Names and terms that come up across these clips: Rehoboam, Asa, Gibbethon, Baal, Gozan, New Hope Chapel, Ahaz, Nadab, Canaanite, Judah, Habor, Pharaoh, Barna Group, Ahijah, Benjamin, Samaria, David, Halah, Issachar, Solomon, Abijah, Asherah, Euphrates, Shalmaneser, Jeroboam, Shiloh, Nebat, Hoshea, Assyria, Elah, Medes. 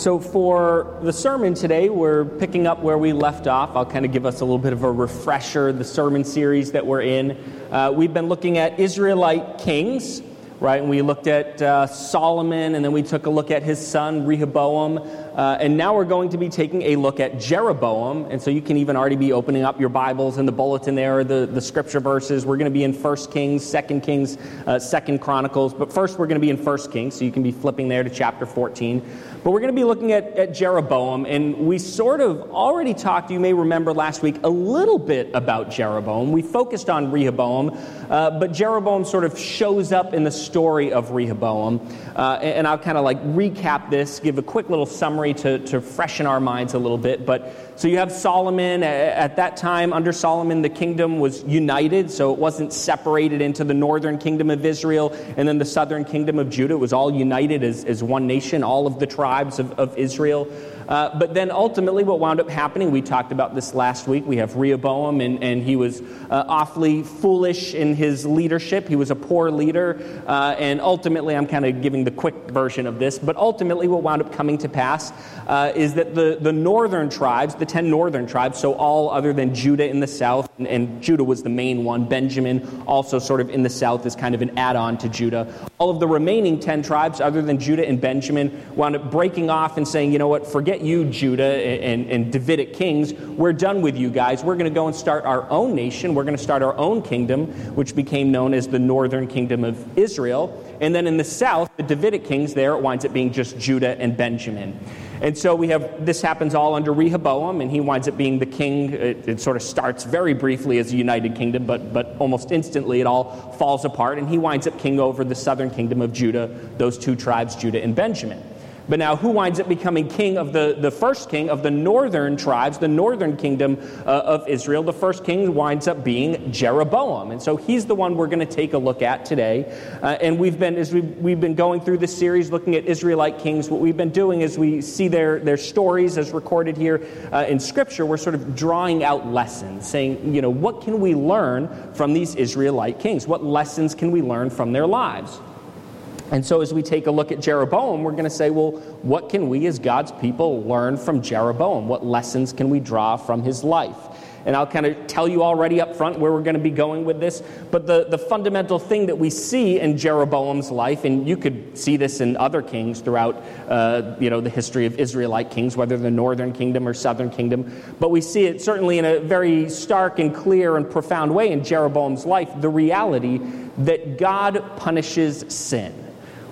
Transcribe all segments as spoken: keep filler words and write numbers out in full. So for the sermon today, we're picking up where we left off. I'll kind of give us a little bit of a refresher, the sermon series that we're in. Uh, we've been looking at Israelite kings, right? And we looked at uh, Solomon, and then we took a look at his son, Rehoboam. Uh, and now we're going to be taking a look at Jeroboam. And so you can even already be opening up your Bibles and the bulletin there, the, the scripture verses. We're going to be in First Kings, Second Kings, uh, Second Chronicles. But first we're going to be in First Kings, so you can be flipping there to chapter fourteen. But we're going to be looking at, at Jeroboam. And we sort of already talked, you may remember last week, a little bit about Jeroboam. We focused on Rehoboam, uh, but Jeroboam sort of shows up in the story of Rehoboam. Uh, and, and I'll kind of like recap this, give a quick little summary To, to freshen our minds a little bit. But so you have Solomon. At that time, under Solomon, the kingdom was united, so it wasn't separated into the northern kingdom of Israel and then the southern kingdom of Judah. It was all united as, as one nation, all of the tribes of, of Israel. Uh, but then ultimately what wound up happening, we talked about this last week, we have Rehoboam, and, and he was uh, awfully foolish in his leadership. He was a poor leader, uh, and ultimately, I'm kind of giving the quick version of this, but ultimately what wound up coming to pass uh, is that the, the northern tribes, the ten northern tribes, so all other than Judah in the south, and, and Judah was the main one, Benjamin also sort of in the south is kind of an add-on to Judah. All of the remaining ten tribes other than Judah and Benjamin wound up breaking off and saying, you know what, forget you, Judah, and, and Davidic kings. We're done with you guys. We're going to go and start our own nation. We're going to start our own kingdom, which became known as the northern kingdom of Israel. And then in the south, the Davidic kings there, it winds up being just Judah and Benjamin. And so we have, this happens all under Rehoboam, and he winds up being the king. It, it sort of starts very briefly as a united kingdom, but but almost instantly it all falls apart, and he winds up king over the southern kingdom of Judah, those two tribes, Judah and Benjamin. But now who winds up becoming king of the, the first king of the northern tribes, the northern kingdom uh, of Israel? The first king winds up being Jeroboam. And so he's the one we're going to take a look at today. Uh, and we've been, as we've, we've been going through this series looking at Israelite kings, what we've been doing is we see their, their stories as recorded here uh, in Scripture. We're sort of drawing out lessons, saying, you know, what can we learn from these Israelite kings? What lessons can we learn from their lives? And so as we take a look at Jeroboam, we're going to say, well, what can we as God's people learn from Jeroboam? What lessons can we draw from his life? And I'll kind of tell you already up front where we're going to be going with this. But the, the fundamental thing that we see in Jeroboam's life, and you could see this in other kings throughout uh, you know, the history of Israelite kings, whether the northern kingdom or southern kingdom, but we see it certainly in a very stark and clear and profound way in Jeroboam's life, the reality that God punishes sin.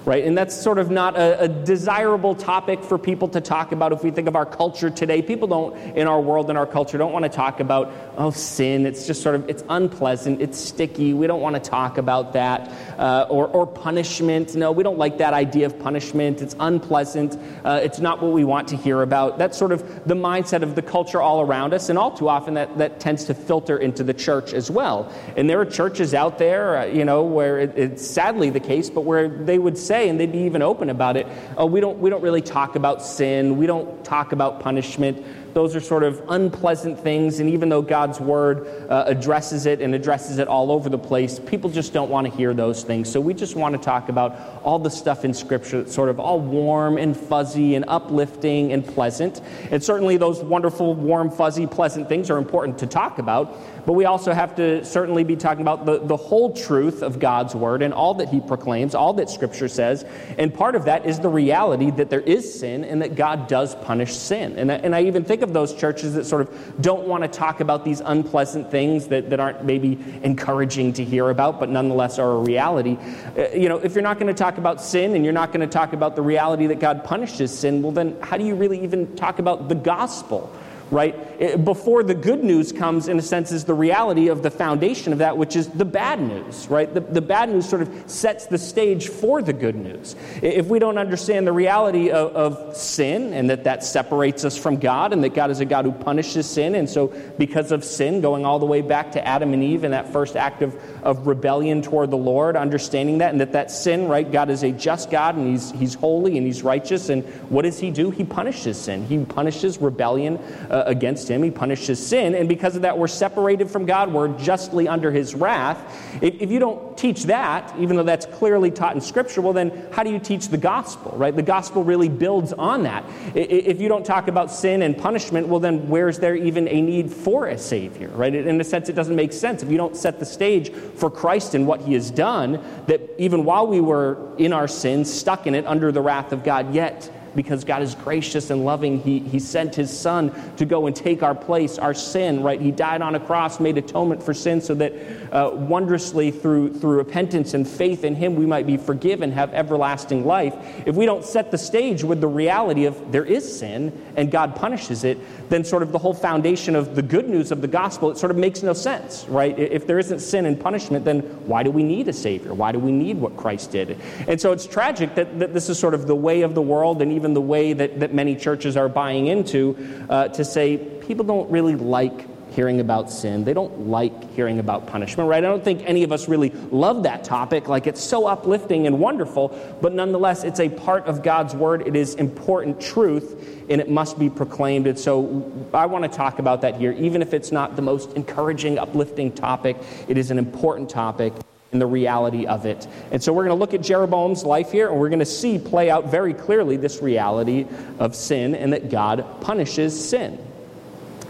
Right? And that's sort of not a, a desirable topic for people to talk about. If we think of our culture today, people don't, in our world, in our culture, don't want to talk about, oh, sin. It's just sort of, it's unpleasant. It's sticky. We don't want to talk about that. Uh, or, or punishment. No, we don't like that idea of punishment. It's unpleasant. Uh, it's not what we want to hear about. That's sort of the mindset of the culture all around us. And all too often that, that tends to filter into the church as well. And there are churches out there, uh, you know, where it, it's sadly the case, but where they would say, and they'd be even open about it, oh, we don't we don't really talk about sin, we don't talk about punishment. Those are sort of unpleasant things, and even though God's word uh, addresses it and addresses it all over the place, people just don't want to hear those things. So we just want to talk about all the stuff in Scripture that's sort of all warm and fuzzy and uplifting and pleasant. And certainly those wonderful, warm, fuzzy, pleasant things are important to talk about, but we also have to certainly be talking about the, the whole truth of God's word and all that he proclaims, all that Scripture says. And part of that is the reality that there is sin and that God does punish sin. And I, and I even think of those churches that sort of don't want to talk about these unpleasant things that, that aren't maybe encouraging to hear about, but nonetheless are a reality. Uh, you know, if you're not going to talk about sin and you're not going to talk about the reality that God punishes sin, well then how do you really even talk about the gospel? Right? Before the good news comes, in a sense, is the reality of the foundation of that, which is the bad news, right? The, the bad news sort of sets the stage for the good news. If we don't understand the reality of, of sin and that that separates us from God and that God is a God who punishes sin, and so because of sin, going all the way back to Adam and Eve and that first act of, of rebellion toward the Lord, understanding that and that that sin, right? God is a just God and he's, he's holy and he's righteous, and what does he do? He punishes sin. He punishes rebellion, uh, uh, against him. He punished his sin, and because of that, we're separated from God. We're justly under his wrath. If, if you don't teach that, even though that's clearly taught in Scripture, well, then how do you teach the gospel, right? The gospel really builds on that. If you don't talk about sin and punishment, well, then where's there even a need for a Savior, right? In a sense, it doesn't make sense. If you don't set the stage for Christ and what he has done, that even while we were in our sin, stuck in it, under the wrath of God, yet because God is gracious and loving, he, he sent his son to go and take our place, our sin, right? He died on a cross, made atonement for sin so that uh, wondrously through, through repentance and faith in him, we might be forgiven, have everlasting life. If we don't set the stage with the reality of there is sin and God punishes it, then sort of the whole foundation of the good news of the gospel, it sort of makes no sense, right? If there isn't sin and punishment, then why do we need a Savior? Why do we need what Christ did? And so it's tragic that, that this is sort of the way of the world, and even the way that, that many churches are buying into, uh, to say people don't really like hearing about sin. They don't like hearing about punishment, right? I don't think any of us really love that topic. Like, it's so uplifting and wonderful, but nonetheless, it's a part of God's word. It is important truth, and it must be proclaimed. And so I want to talk about that here. Even if it's not the most encouraging, uplifting topic, it is an important topic and the reality of it. And so we're going to look at Jeroboam's life here, and we're going to see play out very clearly this reality of sin and that God punishes sin.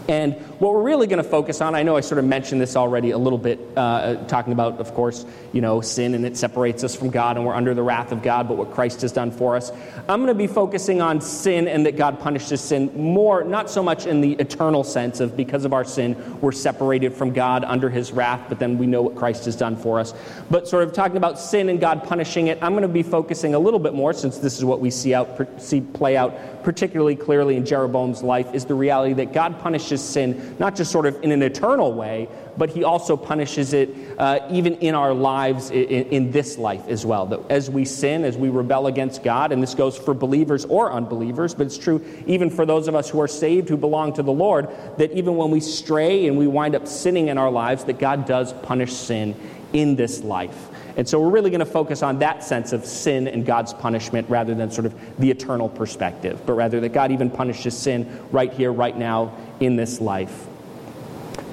And what we're really going to focus on, I know I sort of mentioned this already a little bit, uh, talking about, of course, you know, sin and it separates us from God and we're under the wrath of God, but what Christ has done for us. I'm going to be focusing on sin and that God punishes sin more, not so much in the eternal sense of because of our sin, we're separated from God under his wrath, but then we know what Christ has done for us. But sort of talking about sin and God punishing it, I'm going to be focusing a little bit more, since this is what we see out, see play out particularly clearly in Jeroboam's life, is the reality that God punishes sin, not just sort of in an eternal way, but he also punishes it uh, even in our lives, in, in this life as well. That as we sin, as we rebel against God, and this goes for believers or unbelievers, but it's true even for those of us who are saved, who belong to the Lord, that even when we stray and we wind up sinning in our lives, that God does punish sin in this life. And so we're really going to focus on that sense of sin and God's punishment rather than sort of the eternal perspective, but rather that God even punishes sin right here, right now, in this life.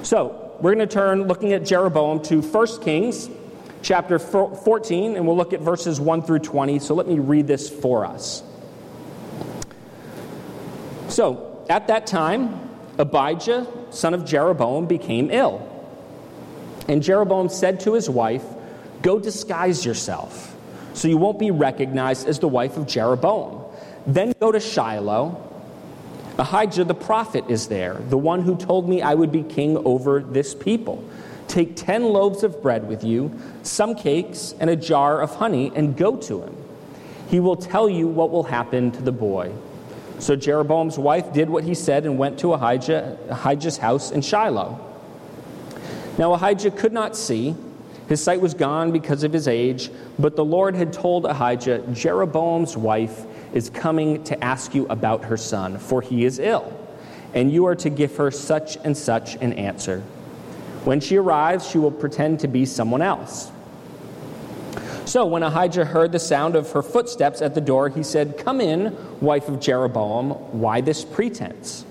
So we're going to turn, looking at Jeroboam, to First Kings chapter fourteen, and we'll look at verses one through twenty. So let me read this for us. So, at that time, Abijah, son of Jeroboam, became ill. And Jeroboam said to his wife, "Go disguise yourself, so you won't be recognized as the wife of Jeroboam. Then go to Shiloh. Ahijah the prophet is there, the one who told me I would be king over this people. Take ten loaves of bread with you, some cakes, and a jar of honey, and go to him. He will tell you what will happen to the boy." So Jeroboam's wife did what he said and went to Ahijah, Ahijah's house in Shiloh. Now Ahijah could not see. His sight was gone because of his age, but the Lord had told Ahijah, "Jeroboam's wife is coming to ask you about her son, for he is ill, and you are to give her such and such an answer. When she arrives, she will pretend to be someone else." So when Ahijah heard the sound of her footsteps at the door, he said, "Come in, wife of Jeroboam, why this pretense?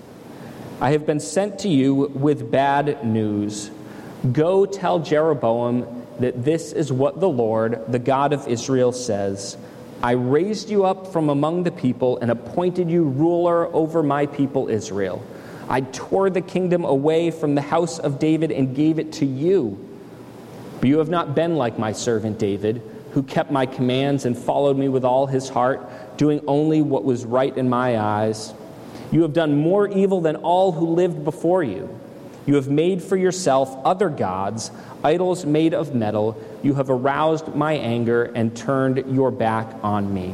I have been sent to you with bad news. Go tell Jeroboam that this is what the Lord, the God of Israel, says. I raised you up from among the people and appointed you ruler over my people Israel. I tore the kingdom away from the house of David and gave it to you. But you have not been like my servant David, who kept my commands and followed me with all his heart, doing only what was right in my eyes. You have done more evil than all who lived before you. You have made for yourself other gods, idols made of metal. You have aroused my anger and turned your back on me."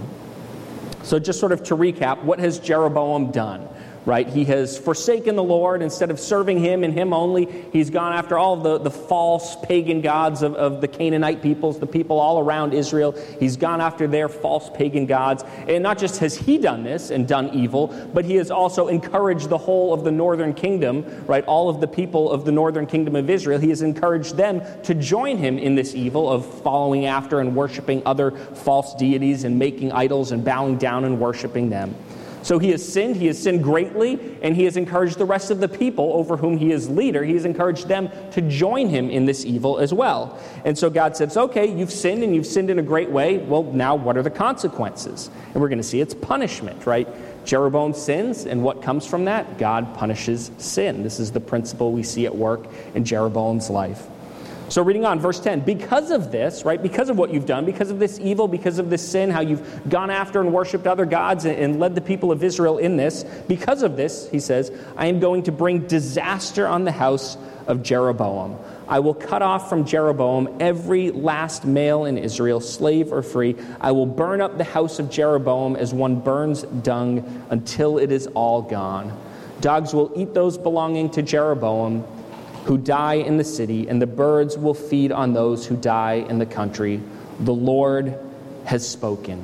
So just sort of to recap, what has Jeroboam done? Right? He has forsaken the Lord. Instead of serving him and him only, he's gone after all the, the false pagan gods of, of the Canaanite peoples, the people all around Israel. He's gone after their false pagan gods. And not just has he done this and done evil, but he has also encouraged the whole of the northern kingdom, right? All of the people of the northern kingdom of Israel, he has encouraged them to join him in this evil of following after and worshiping other false deities and making idols and bowing down and worshiping them. So he has sinned, he has sinned greatly, and he has encouraged the rest of the people over whom he is leader. He has encouraged them to join him in this evil as well. And so God says, okay, you've sinned, and you've sinned in a great way. Well, now what are the consequences? And we're going to see it's punishment, right? Jeroboam sins, and what comes from that? God punishes sin. This is the principle we see at work in Jeroboam's life. So reading on, verse ten, because of this, right, because of what you've done, because of this evil, because of this sin, how you've gone after and worshipped other gods and led the people of Israel in this, because of this, he says, I am going to bring disaster on the house of Jeroboam. I will cut off from Jeroboam every last male in Israel, slave or free. I will burn up the house of Jeroboam as one burns dung until it is all gone. Dogs will eat those belonging to Jeroboam who die in the city, and the birds will feed on those who die in the country. The Lord has spoken.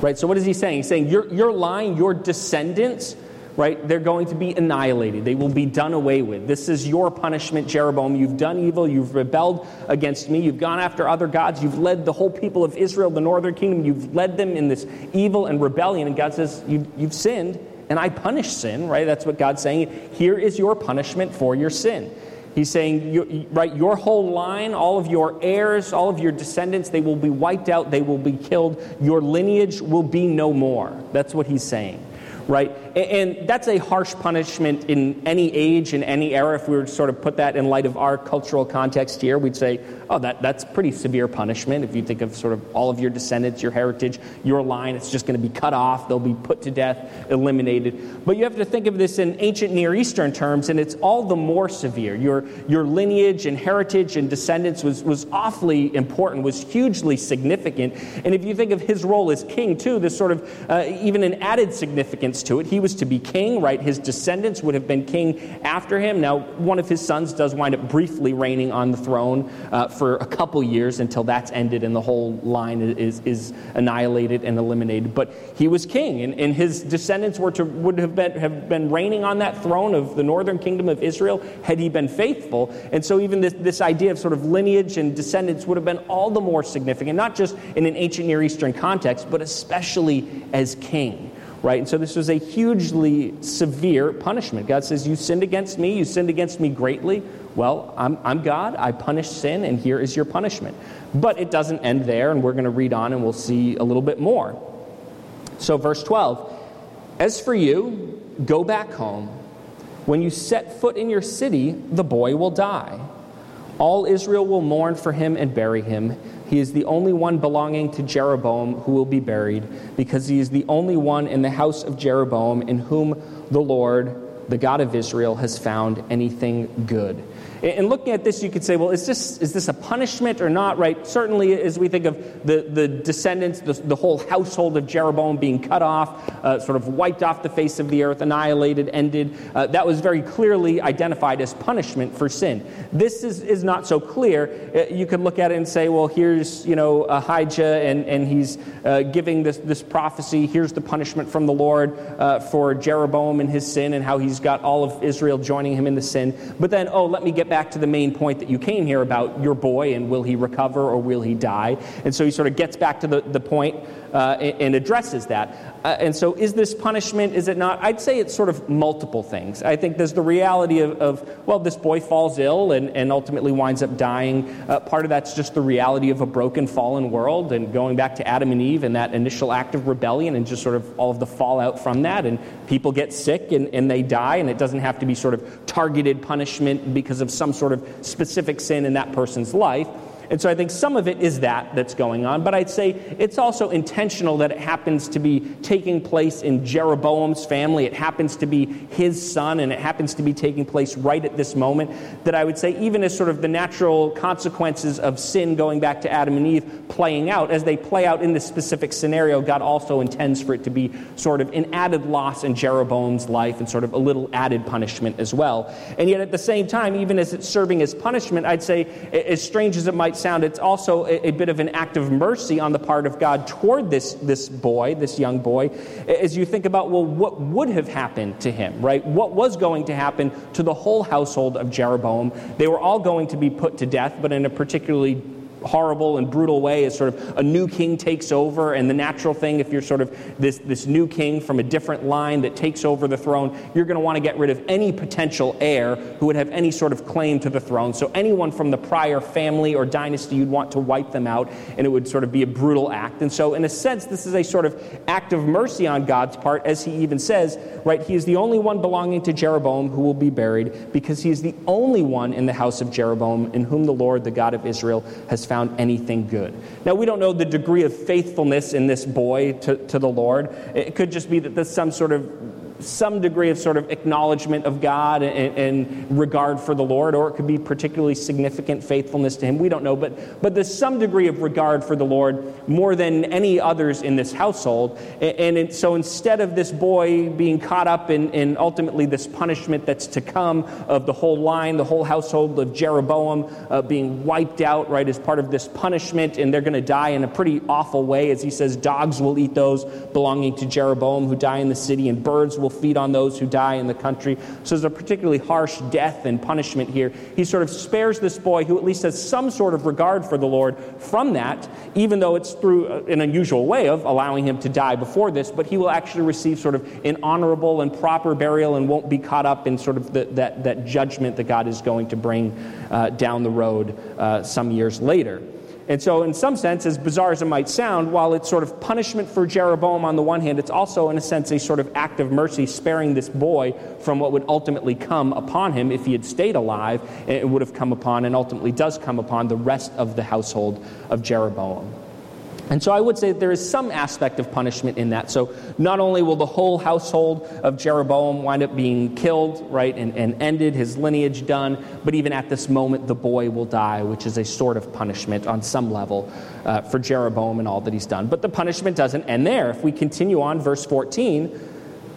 Right, so what is he saying? He's saying your, your line, your descendants, right, they're going to be annihilated. They will be done away with. This is your punishment, Jeroboam. You've done evil. You've rebelled against me. You've gone after other gods. You've led the whole people of Israel, the northern kingdom. You've led them in this evil and rebellion. And God says, you, you've sinned, and I punish sin, right? That's what God's saying. Here is your punishment for your sin. He's saying, you, right, your whole line, all of your heirs, all of your descendants, they will be wiped out. They will be killed. Your lineage will be no more. That's what he's saying. Right? And that's a harsh punishment in any age, in any era. If we were to sort of put that in light of our cultural context here, we'd say, oh, that, that's pretty severe punishment. If you think of sort of all of your descendants, your heritage, your line, it's just going to be cut off. They'll be put to death, eliminated. But you have to think of this in ancient Near Eastern terms, and it's all the more severe. Your your lineage and heritage and descendants was, was awfully important, was hugely significant. And if you think of his role as king, too, there's sort of uh, even an added significance to it. He was to be king, right? His descendants would have been king after him. Now, one of his sons does wind up briefly reigning on the throne uh, for a couple years until that's ended and the whole line is is annihilated and eliminated. But he was king, and, and his descendants were to would have been have been reigning on that throne of the northern kingdom of Israel had he been faithful. And so even this, this idea of sort of lineage and descendants would have been all the more significant, not just in an ancient Near Eastern context, but especially as king. Right? And so this was a hugely severe punishment. God says, you sinned against me, you sinned against me greatly. Well, I'm, I'm God, I punish sin, and here is your punishment. But it doesn't end there, and we're going to read on and we'll see a little bit more. So verse twelve, as for you, go back home. When you set foot in your city, the boy will die. All Israel will mourn for him and bury him. He is the only one belonging to Jeroboam who will be buried, because he is the only one in the house of Jeroboam in whom the Lord, the God of Israel, has found anything good. And looking at this, you could say, well, is this is this a punishment or not, right? Certainly, as we think of the, the descendants, the, the whole household of Jeroboam being cut off, uh, sort of wiped off the face of the earth, annihilated, ended, uh, that was very clearly identified as punishment for sin. This is, is not so clear. You could look at it and say, well, here's, you know, Ahijah, and, and he's uh, giving this, this prophecy. Here's the punishment from the Lord uh, for Jeroboam and his sin and how he's got all of Israel joining him in the sin. But then, oh, let me get back to the main point that you came here about your boy and will he recover or will he die? And so he sort of gets back to the, the point uh, and, and addresses that. Uh, and so is this punishment? Is it not? I'd say it's sort of multiple things. I think there's the reality of, of well, this boy falls ill and, and ultimately winds up dying. Uh, part of that's just the reality of a broken, fallen world and going back to Adam and Eve and that initial act of rebellion and just sort of all of the fallout from that. And people get sick and, and they die, and it doesn't have to be sort of targeted punishment because of some sort of specific sin in that person's life. And so I think some of it is that that's going on, but I'd say it's also intentional that it happens to be taking place in Jeroboam's family. It happens to be his son, and it happens to be taking place right at this moment. That I would say even as sort of the natural consequences of sin going back to Adam and Eve playing out, as they play out in this specific scenario, God also intends for it to be sort of an added loss in Jeroboam's life and sort of a little added punishment as well. And yet at the same time, even as it's serving as punishment, I'd say as strange as it might sound, it's also a, a bit of an act of mercy on the part of God toward this, this boy, this young boy, as you think about, well, what would have happened to him, right? What was going to happen to the whole household of Jeroboam? They were all going to be put to death, but in a particularly horrible and brutal way is sort of a new king takes over, and the natural thing, if you're sort of this, this new king from a different line that takes over the throne, you're going to want to get rid of any potential heir who would have any sort of claim to the throne. So anyone from the prior family or dynasty, you'd want to wipe them out, and it would sort of be a brutal act. And so in a sense, this is a sort of act of mercy on God's part, as he even says, right, he is the only one belonging to Jeroboam who will be buried, because he is the only one in the house of Jeroboam in whom the Lord, the God of Israel, has found anything good. Now, we don't know the degree of faithfulness in this boy to, to the Lord. It could just be that there's some sort of some degree of sort of acknowledgement of God and, and regard for the Lord, or it could be particularly significant faithfulness to him. We don't know, but but there's some degree of regard for the Lord more than any others in this household. And, and so instead of this boy being caught up in, in ultimately this punishment that's to come of the whole line, the whole household of Jeroboam uh, being wiped out, right, as part of this punishment, and they're going to die in a pretty awful way. As he says, dogs will eat those belonging to Jeroboam who die in the city, and birds will will feed on those who die in the country. So there's a particularly harsh death and punishment here. He sort of spares this boy, who at least has some sort of regard for the Lord, from that, even though it's through an unusual way of allowing him to die before this, but he will actually receive sort of an honorable and proper burial and won't be caught up in sort of the, that, that judgment that God is going to bring uh, down the road uh, some years later. And so in some sense, as bizarre as it might sound, while it's sort of punishment for Jeroboam on the one hand, it's also in a sense a sort of act of mercy, sparing this boy from what would ultimately come upon him if he had stayed alive, and it would have come upon and ultimately does come upon the rest of the household of Jeroboam. And so I would say that there is some aspect of punishment in that. So not only will the whole household of Jeroboam wind up being killed, right, and, and ended, his lineage done, but even at this moment the boy will die, which is a sort of punishment on some level uh, for Jeroboam and all that he's done. But the punishment doesn't end there. If we continue on, verse fourteen,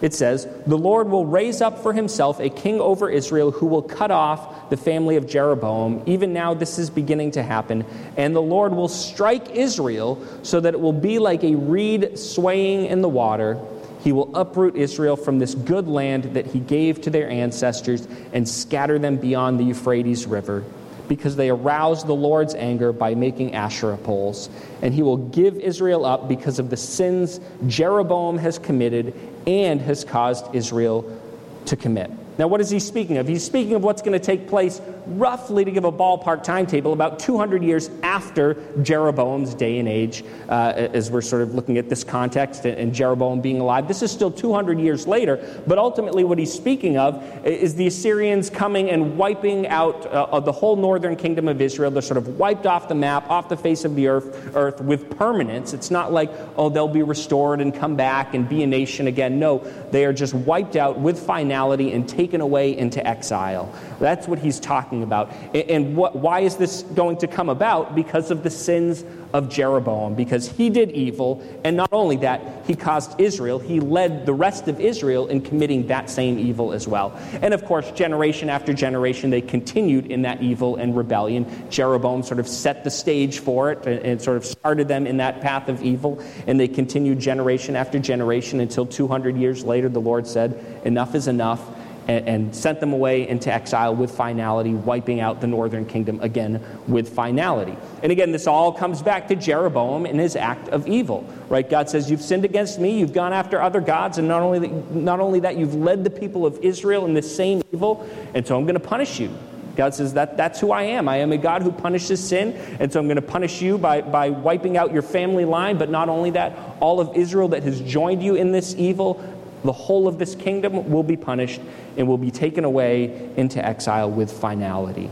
it says, "The Lord will raise up for himself a king over Israel who will cut off the family of Jeroboam. Even now this is beginning to happen. And the Lord will strike Israel so that it will be like a reed swaying in the water. He will uproot Israel from this good land that he gave to their ancestors and scatter them beyond the Euphrates River, because they aroused the Lord's anger by making Asherah poles. And he will give Israel up because of the sins Jeroboam has committed and has caused Israel to commit." Now, what is he speaking of? He's speaking of what's going to take place roughly, to give a ballpark timetable, about two hundred years after Jeroboam's day and age, uh, as we're sort of looking at this context and Jeroboam being alive. This is still two hundred years later, but ultimately what he's speaking of is the Assyrians coming and wiping out uh, of the whole northern kingdom of Israel. They're sort of wiped off the map, off the face of the earth, earth with permanence. It's not like, oh, they'll be restored and come back and be a nation again. No, they are just wiped out with finality and taken away into exile. That's what he's talking about. And what, why is this going to come about? Because of the sins of Jeroboam, because he did evil, and not only that, he caused Israel, he led the rest of Israel in committing that same evil as well. And of course, generation after generation, they continued in that evil and rebellion. Jeroboam sort of set the stage for it and, and sort of started them in that path of evil, and they continued generation after generation until two hundred years later, the Lord said, enough is enough, and sent them away into exile with finality, wiping out the northern kingdom again with finality. And again, this all comes back to Jeroboam and his act of evil, right? God says, you've sinned against me, you've gone after other gods, and not only that, not only that, you've led the people of Israel in this same evil, and so I'm going to punish you. God says, that that's who I am. I am a God who punishes sin, and so I'm going to punish you by, by wiping out your family line, but not only that, all of Israel that has joined you in this evil, the whole of this kingdom will be punished and will be taken away into exile with finality.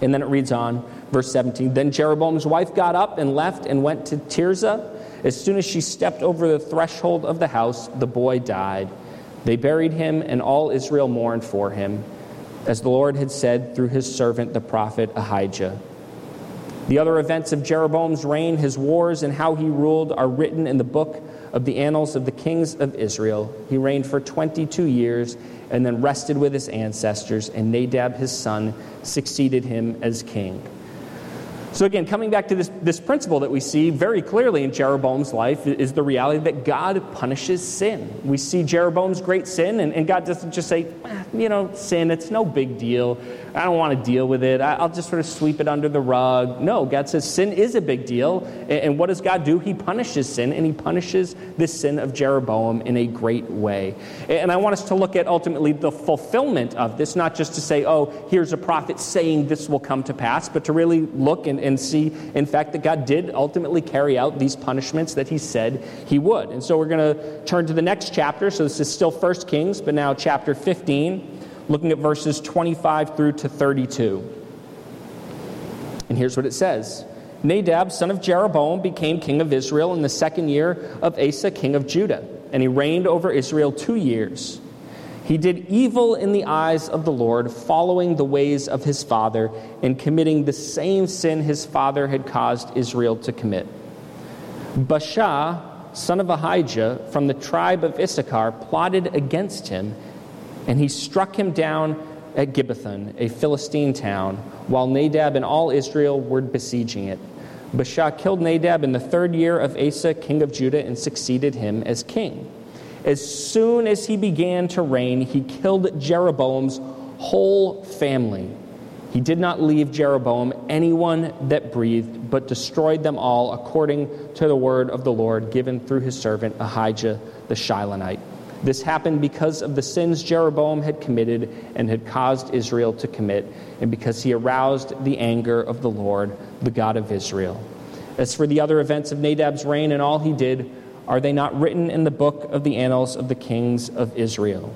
And then it reads on, verse seventeen, "Then Jeroboam's wife got up and left and went to Tirzah. As soon as she stepped over the threshold of the house, the boy died. They buried him, and all Israel mourned for him, as the Lord had said through his servant the prophet Ahijah. The other events of Jeroboam's reign, his wars, and how he ruled are written in the book of the annals of the kings of Israel. He reigned for twenty-two years and then rested with his ancestors, and Nadab his son succeeded him as king." So again, coming back to this, this principle that we see very clearly in Jeroboam's life is the reality that God punishes sin. We see Jeroboam's great sin, and, and God doesn't just say, ah, you know, sin, it's no big deal. I don't want to deal with it. I, I'll just sort of sweep it under the rug. No, God says sin is a big deal. And, and what does God do? He punishes sin, and he punishes this sin of Jeroboam in a great way. And I want us to look at ultimately the fulfillment of this, not just to say, oh, here's a prophet saying this will come to pass, but to really look and and see, in fact, that God did ultimately carry out these punishments that he said he would. And so we're going to turn to the next chapter. So this is still First Kings, but now chapter fifteen, looking at verses twenty-five through to thirty-two. And here's what it says. Nadab, son of Jeroboam, became king of Israel in the second year of Asa, king of Judah, and he reigned over Israel two years. He did evil in the eyes of the Lord, following the ways of his father and committing the same sin his father had caused Israel to commit. Baasha, son of Ahijah, from the tribe of Issachar, plotted against him, and he struck him down at Gibbethon, a Philistine town, while Nadab and all Israel were besieging it. Baasha killed Nadab in the third year of Asa, king of Judah, and succeeded him as king. As soon as he began to reign, he killed Jeroboam's whole family. He did not leave Jeroboam anyone that breathed, but destroyed them all according to the word of the Lord given through his servant Ahijah the Shilonite. This happened because of the sins Jeroboam had committed and had caused Israel to commit, and because he aroused the anger of the Lord, the God of Israel. As for the other events of Nadab's reign and all he did, are they not written in the book of the annals of the kings of Israel?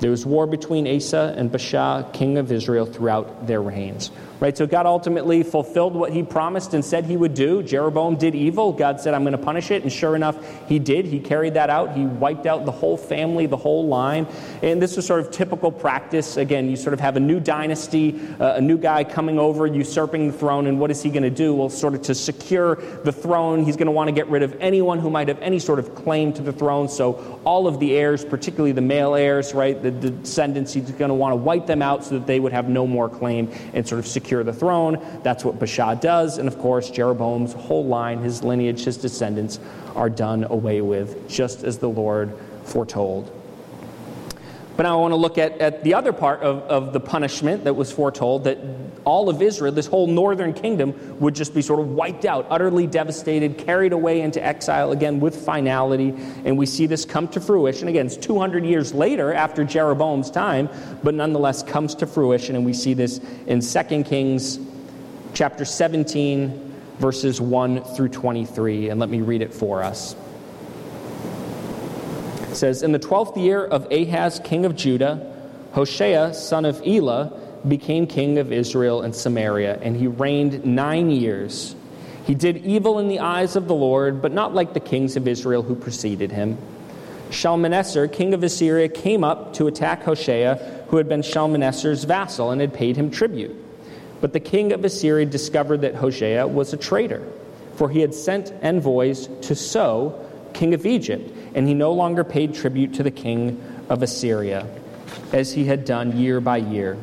There was war between Asa and Baasha, king of Israel, throughout their reigns. Right, so God ultimately fulfilled what he promised and said he would do. Jeroboam did evil. God said, I'm going to punish it. And sure enough, he did. He carried that out. He wiped out the whole family, the whole line. And this was sort of typical practice. Again, you sort of have a new dynasty, uh, a new guy coming over, usurping the throne. And what is he going to do? Well, sort of to secure the throne, he's going to want to get rid of anyone who might have any sort of claim to the throne. So all of the heirs, particularly the male heirs, right, the descendants, he's going to want to wipe them out so that they would have no more claim and sort of secure secure the throne. That's what Baasha does. And of course, Jeroboam's whole line, his lineage, his descendants are done away with, just as the Lord foretold. But now I want to look at, at the other part of, of the punishment that was foretold, that all of Israel, this whole northern kingdom, would just be sort of wiped out, utterly devastated, carried away into exile, again, with finality. And we see this come to fruition. Again, it's two hundred years later after Jeroboam's time, but nonetheless comes to fruition. And we see this in Second Kings chapter seventeen, verses one through twenty-three. And let me read it for us. It says, in the twelfth year of Ahaz, king of Judah, Hoshea, son of Elah, became king of Israel and Samaria, and he reigned nine years. He did evil in the eyes of the Lord, but not like the kings of Israel who preceded him. Shalmaneser, king of Assyria, came up to attack Hoshea, who had been Shalmaneser's vassal and had paid him tribute. But the king of Assyria discovered that Hoshea was a traitor, for he had sent envoys to So, king of Egypt, and he no longer paid tribute to the king of Assyria, as he had done year by year.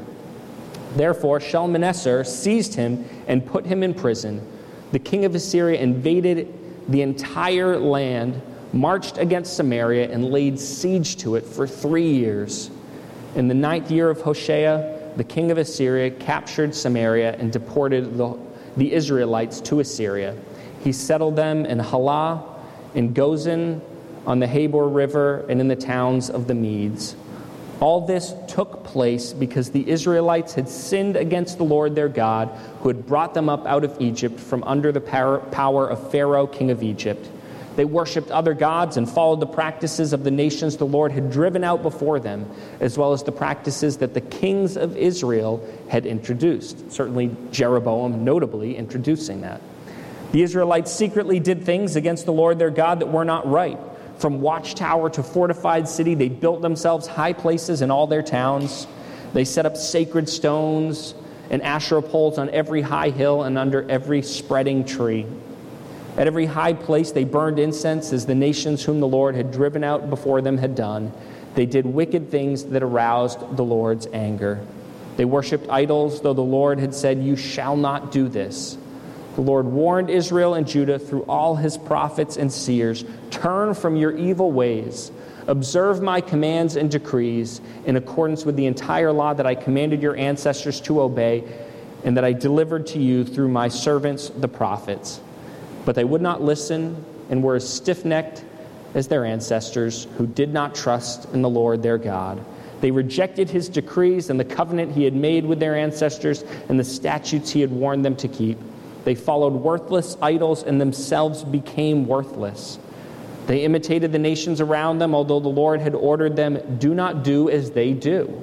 Therefore, Shalmaneser seized him and put him in prison. The king of Assyria invaded the entire land, marched against Samaria, and laid siege to it for three years. In the ninth year of Hoshea, the king of Assyria captured Samaria and deported the, the Israelites to Assyria. He settled them in Halah, in Gozan, on the Habor River, and in the towns of the Medes. All this took place because the Israelites had sinned against the Lord their God, who had brought them up out of Egypt from under the power of Pharaoh, king of Egypt. They worshipped other gods and followed the practices of the nations the Lord had driven out before them, as well as the practices that the kings of Israel had introduced, certainly Jeroboam notably introducing that. The Israelites secretly did things against the Lord their God that were not right. From watchtower to fortified city, they built themselves high places in all their towns. They set up sacred stones and Asherah poles on every high hill and under every spreading tree. At every high place they burned incense, as the nations whom the Lord had driven out before them had done. They did wicked things that aroused the Lord's anger. They worshipped idols, though the Lord had said, you shall not do this. The Lord warned Israel and Judah through all his prophets and seers, turn from your evil ways. Observe my commands and decrees in accordance with the entire law that I commanded your ancestors to obey and that I delivered to you through my servants, the prophets. But they would not listen and were as stiff-necked as their ancestors who did not trust in the Lord their God. They rejected his decrees and the covenant he had made with their ancestors and the statutes he had warned them to keep. They followed worthless idols and themselves became worthless. They imitated the nations around them, although the Lord had ordered them, do not do as they do.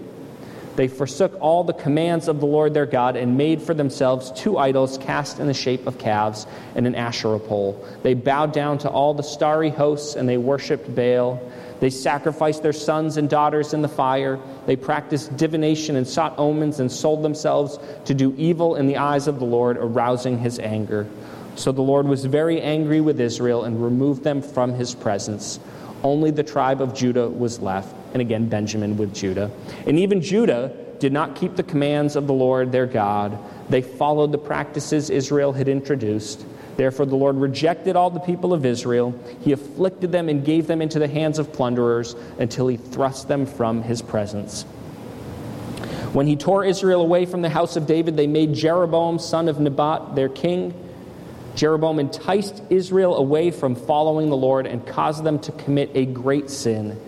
They forsook all the commands of the Lord their God and made for themselves two idols cast in the shape of calves and an Asherah pole. They bowed down to all the starry hosts and they worshipped Baal. They sacrificed their sons and daughters in the fire. They practiced divination and sought omens and sold themselves to do evil in the eyes of the Lord, arousing his anger. So the Lord was very angry with Israel and removed them from his presence. Only the tribe of Judah was left, and again Benjamin with Judah. And even Judah did not keep the commands of the Lord their God. They followed the practices Israel had introduced. Therefore the Lord rejected all the people of Israel. He afflicted them and gave them into the hands of plunderers until he thrust them from his presence. When he tore Israel away from the house of David, they made Jeroboam, son of Nebat, their king. Jeroboam enticed Israel away from following the Lord and caused them to commit a great sin.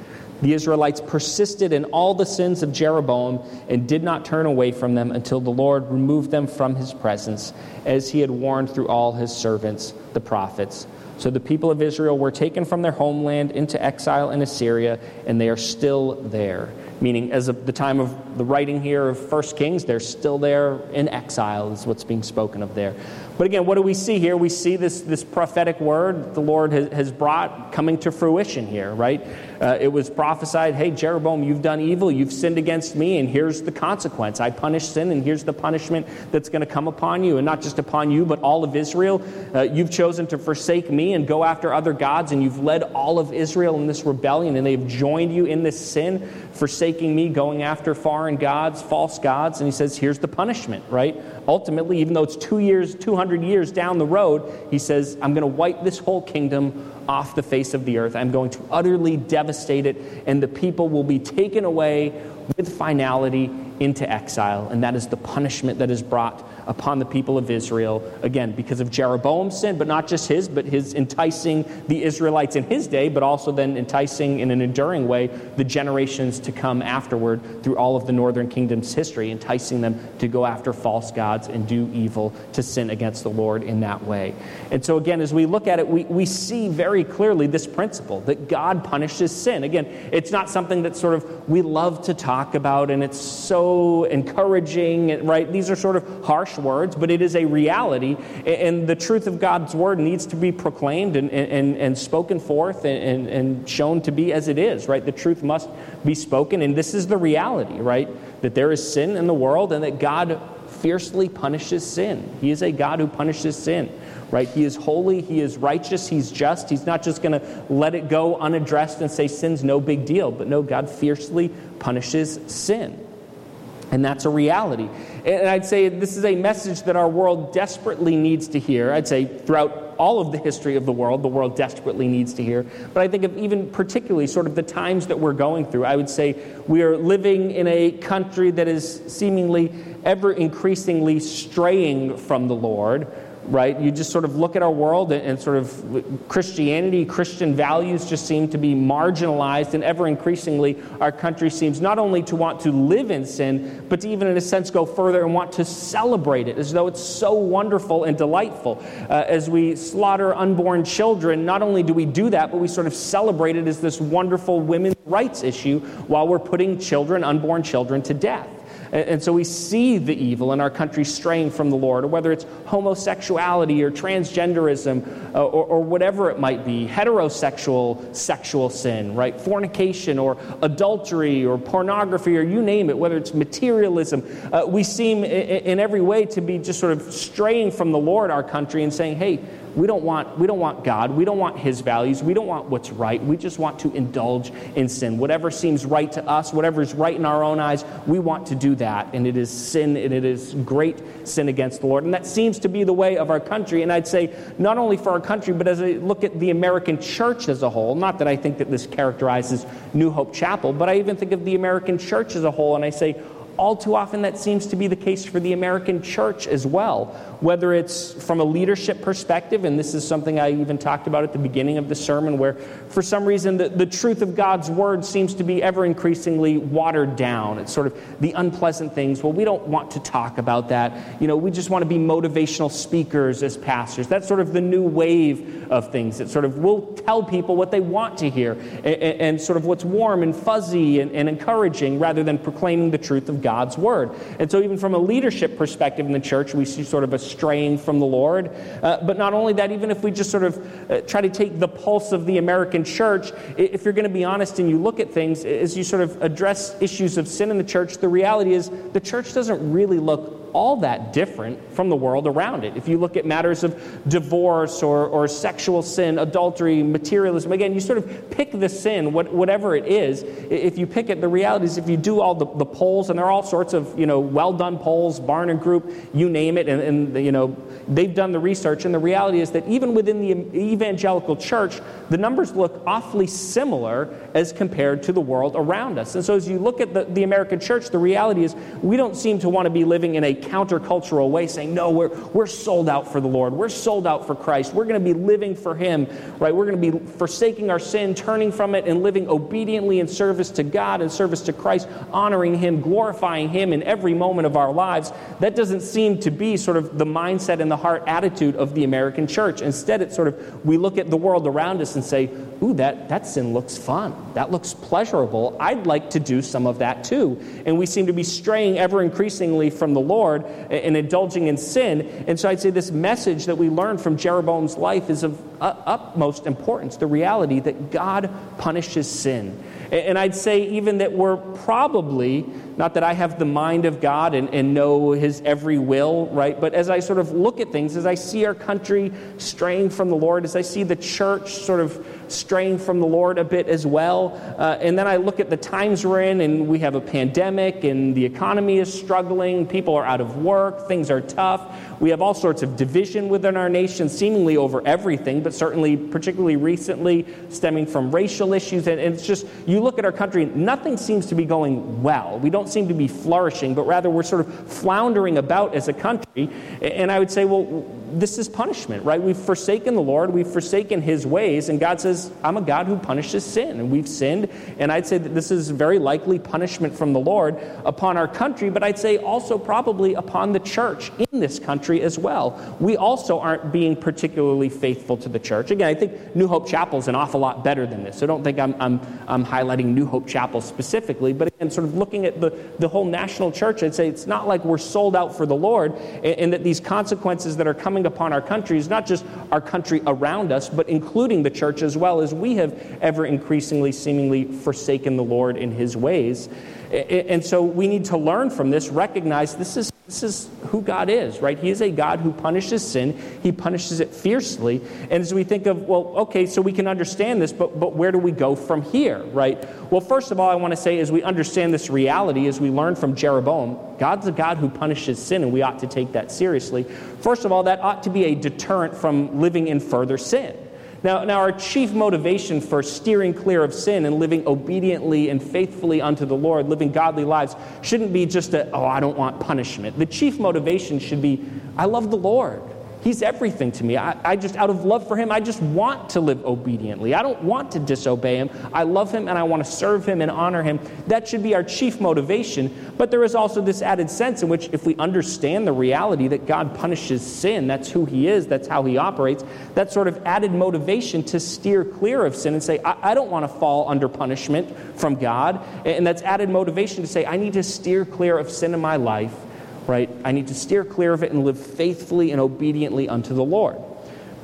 The Israelites persisted in all the sins of Jeroboam and did not turn away from them until the Lord removed them from his presence, as he had warned through all his servants, the prophets. So the people of Israel were taken from their homeland into exile in Assyria, and they are still there. Meaning, as of the time of the writing here of First Kings, they're still there in exile, is what's being spoken of there. But again, what do we see here? We see this, this prophetic word the Lord has brought coming to fruition here, right? Uh, it was prophesied, hey, Jeroboam, you've done evil, you've sinned against me, and here's the consequence. I punish sin, and here's the punishment that's going to come upon you, and not just upon you, but all of Israel. Uh, you've chosen to forsake me and go after other gods, and you've led all of Israel in this rebellion, and they've joined you in this sin, forsaking me, going after foreign gods, false gods, and he says, here's the punishment, right? Ultimately, even though it's two years, two hundred years down the road, he says, I'm going to wipe this whole kingdom off the face of the earth. I'm going to utterly devastate it, and the people will be taken away with finality into exile. And that is the punishment that is brought upon the people of Israel, again, because of Jeroboam's sin, but not just his, but his enticing the Israelites in his day, but also then enticing in an enduring way the generations to come afterward through all of the northern kingdom's history, enticing them to go after false gods and do evil, to sin against the Lord in that way. And so again, as we look at it, we, we see very clearly this principle that God punishes sin. Again, it's not something that sort of we love to talk about, and it's so encouraging, right? These are sort of harsh words, but it is a reality, and the truth of God's word needs to be proclaimed and, and, and spoken forth and, and shown to be as it is, right? The truth must be spoken, and this is the reality, right? That there is sin in the world and that God fiercely punishes sin. He is a God who punishes sin, right? He is holy, he is righteous, he's just. He's not just going to let it go unaddressed and say sin's no big deal, but no, God fiercely punishes sin. And that's a reality. And I'd say this is a message that our world desperately needs to hear. I'd say throughout all of the history of the world, the world desperately needs to hear. But I think of even particularly sort of the times that we're going through. I would say we are living in a country that is seemingly ever increasingly straying from the Lord, right? You just sort of look at our world and, and sort of Christianity, Christian values just seem to be marginalized, and ever increasingly our country seems not only to want to live in sin, but to even in a sense go further and want to celebrate it as though it's so wonderful and delightful. Uh, as we slaughter unborn children, not only do we do that, but we sort of celebrate it as this wonderful women's rights issue while we're putting children, unborn children, to death. And so we see the evil in our country straying from the Lord, or whether it's homosexuality or transgenderism or, or whatever it might be, heterosexual sexual sin, right? Fornication or adultery or pornography or you name it, whether it's materialism. Uh, we seem in every way to be just sort of straying from the Lord, our country, and saying, hey, We don't want, we don't want God. We don't want his values. We don't want what's right. We just want to indulge in sin. Whatever seems right to us, whatever is right in our own eyes, we want to do that. And it is sin, and it is great sin against the Lord. And that seems to be the way of our country. And I'd say not only for our country, but as I look at the American church as a whole, not that I think that this characterizes New Hope Chapel, but I even think of the American church as a whole, and I say, all too often that seems to be the case for the American church as well, whether it's from a leadership perspective, and this is something I even talked about at the beginning of the sermon, where for some reason the, the truth of God's word seems to be ever increasingly watered down. It's sort of the unpleasant things. Well, we don't want to talk about that. You know, we just want to be motivational speakers as pastors. That's sort of the new wave of things. It sort of will tell people what they want to hear and, and sort of what's warm and fuzzy and, and encouraging rather than proclaiming the truth of God's word. And so even from a leadership perspective in the church, we see sort of a straying from the Lord. Uh, but not only that, even if we just sort of uh, try to take the pulse of the American church, if you're going to be honest and you look at things, as you sort of address issues of sin in the church, the reality is the church doesn't really look all that different from the world around it. If you look at matters of divorce or, or sexual sin, adultery, materialism, again, you sort of pick the sin, what, whatever it is. If you pick it, the reality is if you do all the, the polls, and there are all sorts of, you know, well-done polls, Barna Group, you name it, and, and, you know, they've done the research, and the reality is that even within the evangelical church, the numbers look awfully similar as compared to the world around us. And so as you look at the, the American church, the reality is we don't seem to want to be living in a countercultural way, saying, no, we're we're sold out for the Lord. We're sold out for Christ. We're going to be living for him, right? We're going to be forsaking our sin, turning from it, and living obediently in service to God and service to Christ, honoring him, glorifying him in every moment of our lives. That doesn't seem to be sort of the mindset and the heart attitude of the American church. Instead, it's sort of, we look at the world around us and say, ooh, that, that sin looks fun. That looks pleasurable. I'd like to do some of that too. And we seem to be straying ever increasingly from the Lord and indulging in sin. And so I'd say this message that we learned from Jeroboam's life is of utmost importance, the reality that God punishes sin. And I'd say even that we're probably, not that I have the mind of God and, and know his every will, right? But as I sort of look at things, as I see our country straying from the Lord, as I see the church sort of straying from the Lord a bit as well, uh, and then I look at the times we're in, and we have a pandemic, and the economy is struggling, people are out of work, things are tough. We have all sorts of division within our nation, seemingly over everything, but certainly particularly recently stemming from racial issues. And, and it's just, you look at our country, nothing seems to be going well. We don't seem to be flourishing, but rather we're sort of floundering about as a country. And I would say, well, this is punishment, right? We've forsaken the Lord. We've forsaken his ways. And God says, I'm a God who punishes sin. And we've sinned. And I'd say that this is very likely punishment from the Lord upon our country, but I'd say also probably upon the church in this country as well. We also aren't being particularly faithful to the church. Again, I think New Hope Chapel is an awful lot better than this. So don't think I'm, I'm, I'm highlighting New Hope Chapel specifically, but again, sort of looking at the, the whole national church, I'd say it's not like we're sold out for the Lord, and, and that these consequences that are coming upon our country is not just our country around us, but including the church as well, as we have ever increasingly seemingly forsaken the Lord in his ways. And so we need to learn from this, recognize this is this is who God is, right? He is a God who punishes sin. He punishes it fiercely. And as we think of, well, okay, so we can understand this, but but where do we go from here, right? Well, first of all, I want to say as we understand this reality, as we learn from Jeroboam, God's a God who punishes sin, and we ought to take that seriously. First of all, that ought to be a deterrent from living in further sin. Now, now, our chief motivation for steering clear of sin and living obediently and faithfully unto the Lord, living godly lives, shouldn't be just a, oh, I don't want punishment. The chief motivation should be, I love the Lord. He's everything to me. I, I just, out of love for him, I just want to live obediently. I don't want to disobey him. I love him, and I want to serve him and honor him. That should be our chief motivation. But there is also this added sense in which if we understand the reality that God punishes sin, that's who he is, that's how he operates, that sort of added motivation to steer clear of sin and say, I, I don't want to fall under punishment from God. And that's added motivation to say, I need to steer clear of sin in my life. Right? I need to steer clear of it and live faithfully and obediently unto the Lord.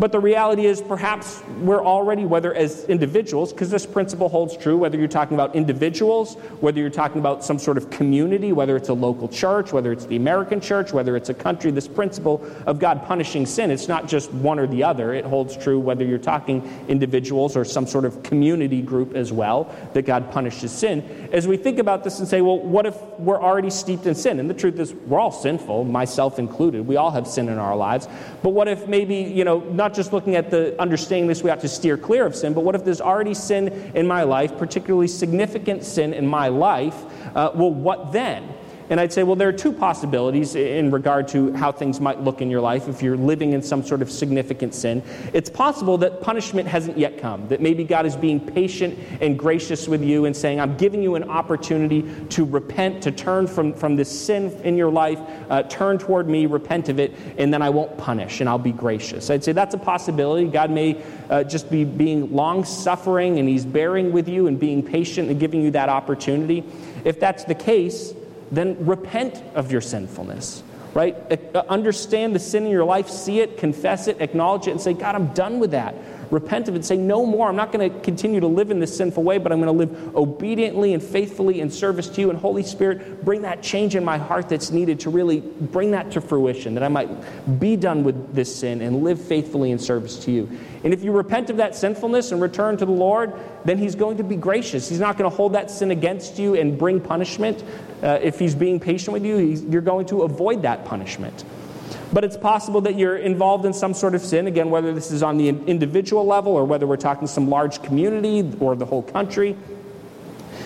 But the reality is perhaps we're already, whether as individuals, because this principle holds true, whether you're talking about individuals, whether you're talking about some sort of community, whether it's a local church, whether it's the American church, whether it's a country, this principle of God punishing sin, it's not just one or the other. It holds true whether you're talking individuals or some sort of community group as well, that God punishes sin. As we think about this and say, well, what if we're already steeped in sin? And the truth is we're all sinful, myself included. We all have sin in our lives. But what if maybe, you know, not Not just looking at the understanding this, we have to steer clear of sin, but what if there's already sin in my life, particularly significant sin in my life? Uh, well, what then? And I'd say, well, there are two possibilities in regard to how things might look in your life if you're living in some sort of significant sin. It's possible that punishment hasn't yet come, that maybe God is being patient and gracious with you and saying, I'm giving you an opportunity to repent, to turn from, from this sin in your life, uh, turn toward me, repent of it, and then I won't punish and I'll be gracious. I'd say that's a possibility. God may uh, just be being long-suffering and he's bearing with you and being patient and giving you that opportunity. If that's the case, then repent of your sinfulness, right? Understand the sin in your life, see it, confess it, acknowledge it, and say, God, I'm done with that. Repent of it, say, no more. I'm not going to continue to live in this sinful way, but I'm going to live obediently and faithfully in service to you. And Holy Spirit, bring that change in my heart that's needed to really bring that to fruition, that I might be done with this sin and live faithfully in service to you. And if you repent of that sinfulness and return to the Lord, then he's going to be gracious. He's not going to hold that sin against you and bring punishment. Uh, if he's being patient with you, he's, you're going to avoid that punishment. But it's possible that you're involved in some sort of sin, again, whether this is on the individual level or whether we're talking some large community or the whole country.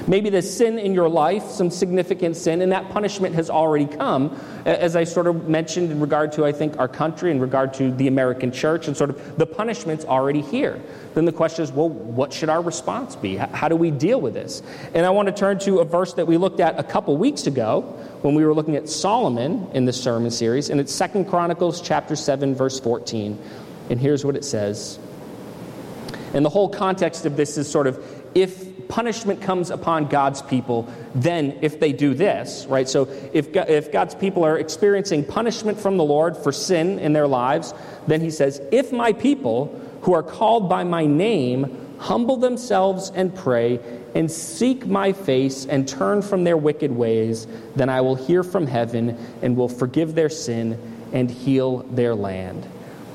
Maybe there's sin in your life, some significant sin, and that punishment has already come, as I sort of mentioned in regard to, I think, our country, in regard to the American church, and sort of the punishment's already here. Then the question is, well, what should our response be? How do we deal with this? And I want to turn to a verse that we looked at a couple weeks ago when we were looking at Solomon in this sermon series, and it's Second Chronicles chapter seven, verse fourteen. And here's what it says. And the whole context of this is sort of, if punishment comes upon God's people, then if they do this, right? So if if God's people are experiencing punishment from the Lord for sin in their lives, then he says, if my people who are called by my name humble themselves and pray and seek my face and turn from their wicked ways, then I will hear from heaven and will forgive their sin and heal their land,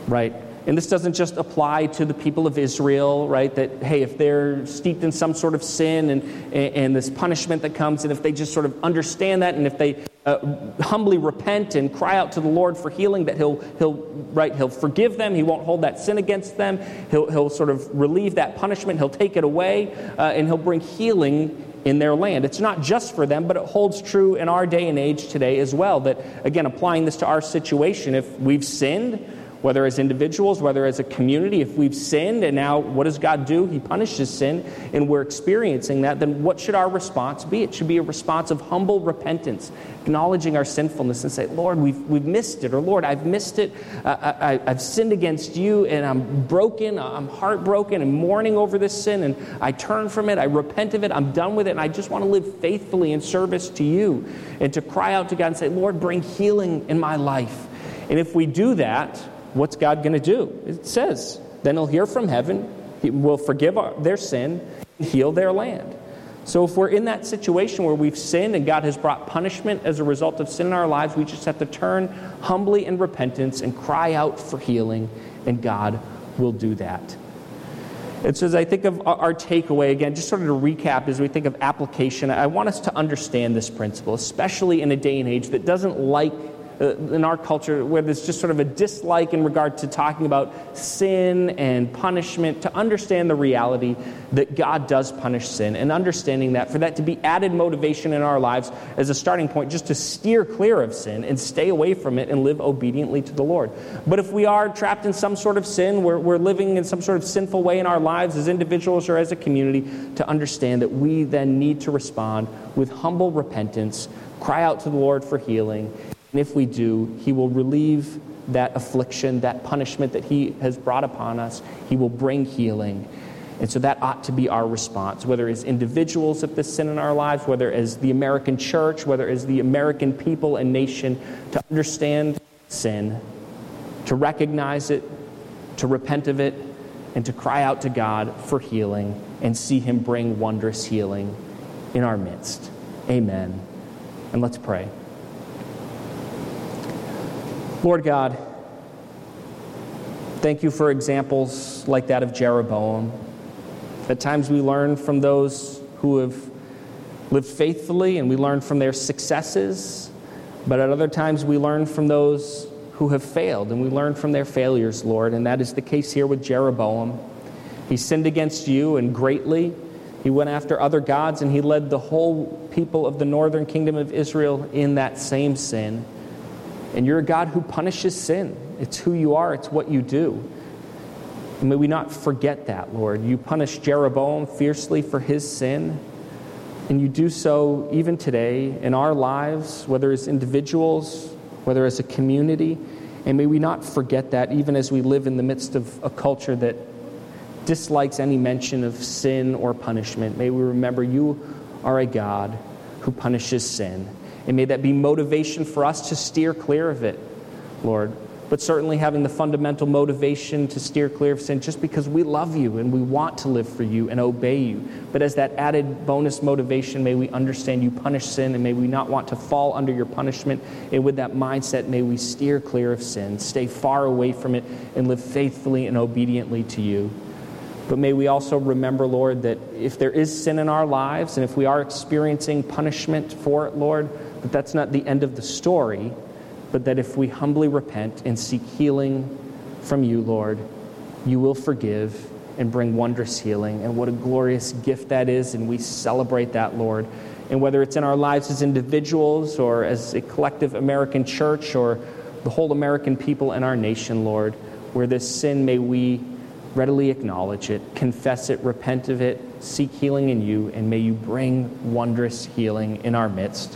right? And this doesn't just apply to the people of Israel, right? That, hey, if they're steeped in some sort of sin and, and, and this punishment that comes, and if they just sort of understand that, and if they uh, humbly repent and cry out to the Lord for healing, that he'll, he'll, right, he'll forgive them. He won't hold that sin against them. He'll, he'll sort of relieve that punishment. He'll take it away, uh, and he'll bring healing in their land. It's not just for them, but it holds true in our day and age today as well. That, again, applying this to our situation, if we've sinned, whether as individuals, whether as a community, if we've sinned and now what does God do? He punishes sin and we're experiencing that, then what should our response be? It should be a response of humble repentance, acknowledging our sinfulness and say, Lord, we've, we've missed it, or Lord, I've missed it. Uh, I, I've sinned against you and I'm broken, I'm heartbroken and mourning over this sin, and I turn from it, I repent of it, I'm done with it, and I just want to live faithfully in service to you, and to cry out to God and say, Lord, bring healing in my life. And if we do that, what's God going to do? It says, then he'll hear from heaven, he will forgive our, their sin, and heal their land. So if we're in that situation where we've sinned and God has brought punishment as a result of sin in our lives, we just have to turn humbly in repentance and cry out for healing, and God will do that. And so as I think of our takeaway, again, just sort of to recap, as we think of application, I want us to understand this principle, especially in a day and age that doesn't like in our culture, where there's just sort of a dislike in regard to talking about sin and punishment, to understand the reality that God does punish sin, and understanding that, for that to be added motivation in our lives as a starting point, just to steer clear of sin and stay away from it and live obediently to the Lord. But if we are trapped in some sort of sin, we're, we're living in some sort of sinful way in our lives as individuals or as a community, to understand that we then need to respond with humble repentance, cry out to the Lord for healing. And if we do, he will relieve that affliction, that punishment that he has brought upon us. He will bring healing. And so that ought to be our response, whether as individuals if there's sin in our lives, whether as the American church, whether as the American people and nation, to understand sin, to recognize it, to repent of it, and to cry out to God for healing and see him bring wondrous healing in our midst. Amen. And let's pray. Lord God, thank you for examples like that of Jeroboam. At times we learn from those who have lived faithfully and we learn from their successes, but at other times we learn from those who have failed and we learn from their failures, Lord, and that is the case here with Jeroboam. He sinned against you and greatly. He went after other gods and he led the whole people of the northern kingdom of Israel in that same sin. And you're a God who punishes sin. It's who you are. It's what you do. And may we not forget that, Lord. You punished Jeroboam fiercely for his sin. And you do so even today in our lives, whether as individuals, whether as a community. And may we not forget that even as we live in the midst of a culture that dislikes any mention of sin or punishment. May we remember you are a God who punishes sin. And may that be motivation for us to steer clear of it, Lord. But certainly having the fundamental motivation to steer clear of sin just because we love you and we want to live for you and obey you. But as that added bonus motivation, may we understand you punish sin and may we not want to fall under your punishment. And with that mindset, may we steer clear of sin, stay far away from it, and live faithfully and obediently to you. But may we also remember, Lord, that if there is sin in our lives and if we are experiencing punishment for it, Lord, that that's not the end of the story, but that if we humbly repent and seek healing from you, Lord, you will forgive and bring wondrous healing. And what a glorious gift that is, and we celebrate that, Lord. And whether it's in our lives as individuals or as a collective American church or the whole American people and our nation, Lord, where this sin may we readily acknowledge it, confess it, repent of it, seek healing in you, and may you bring wondrous healing in our midst.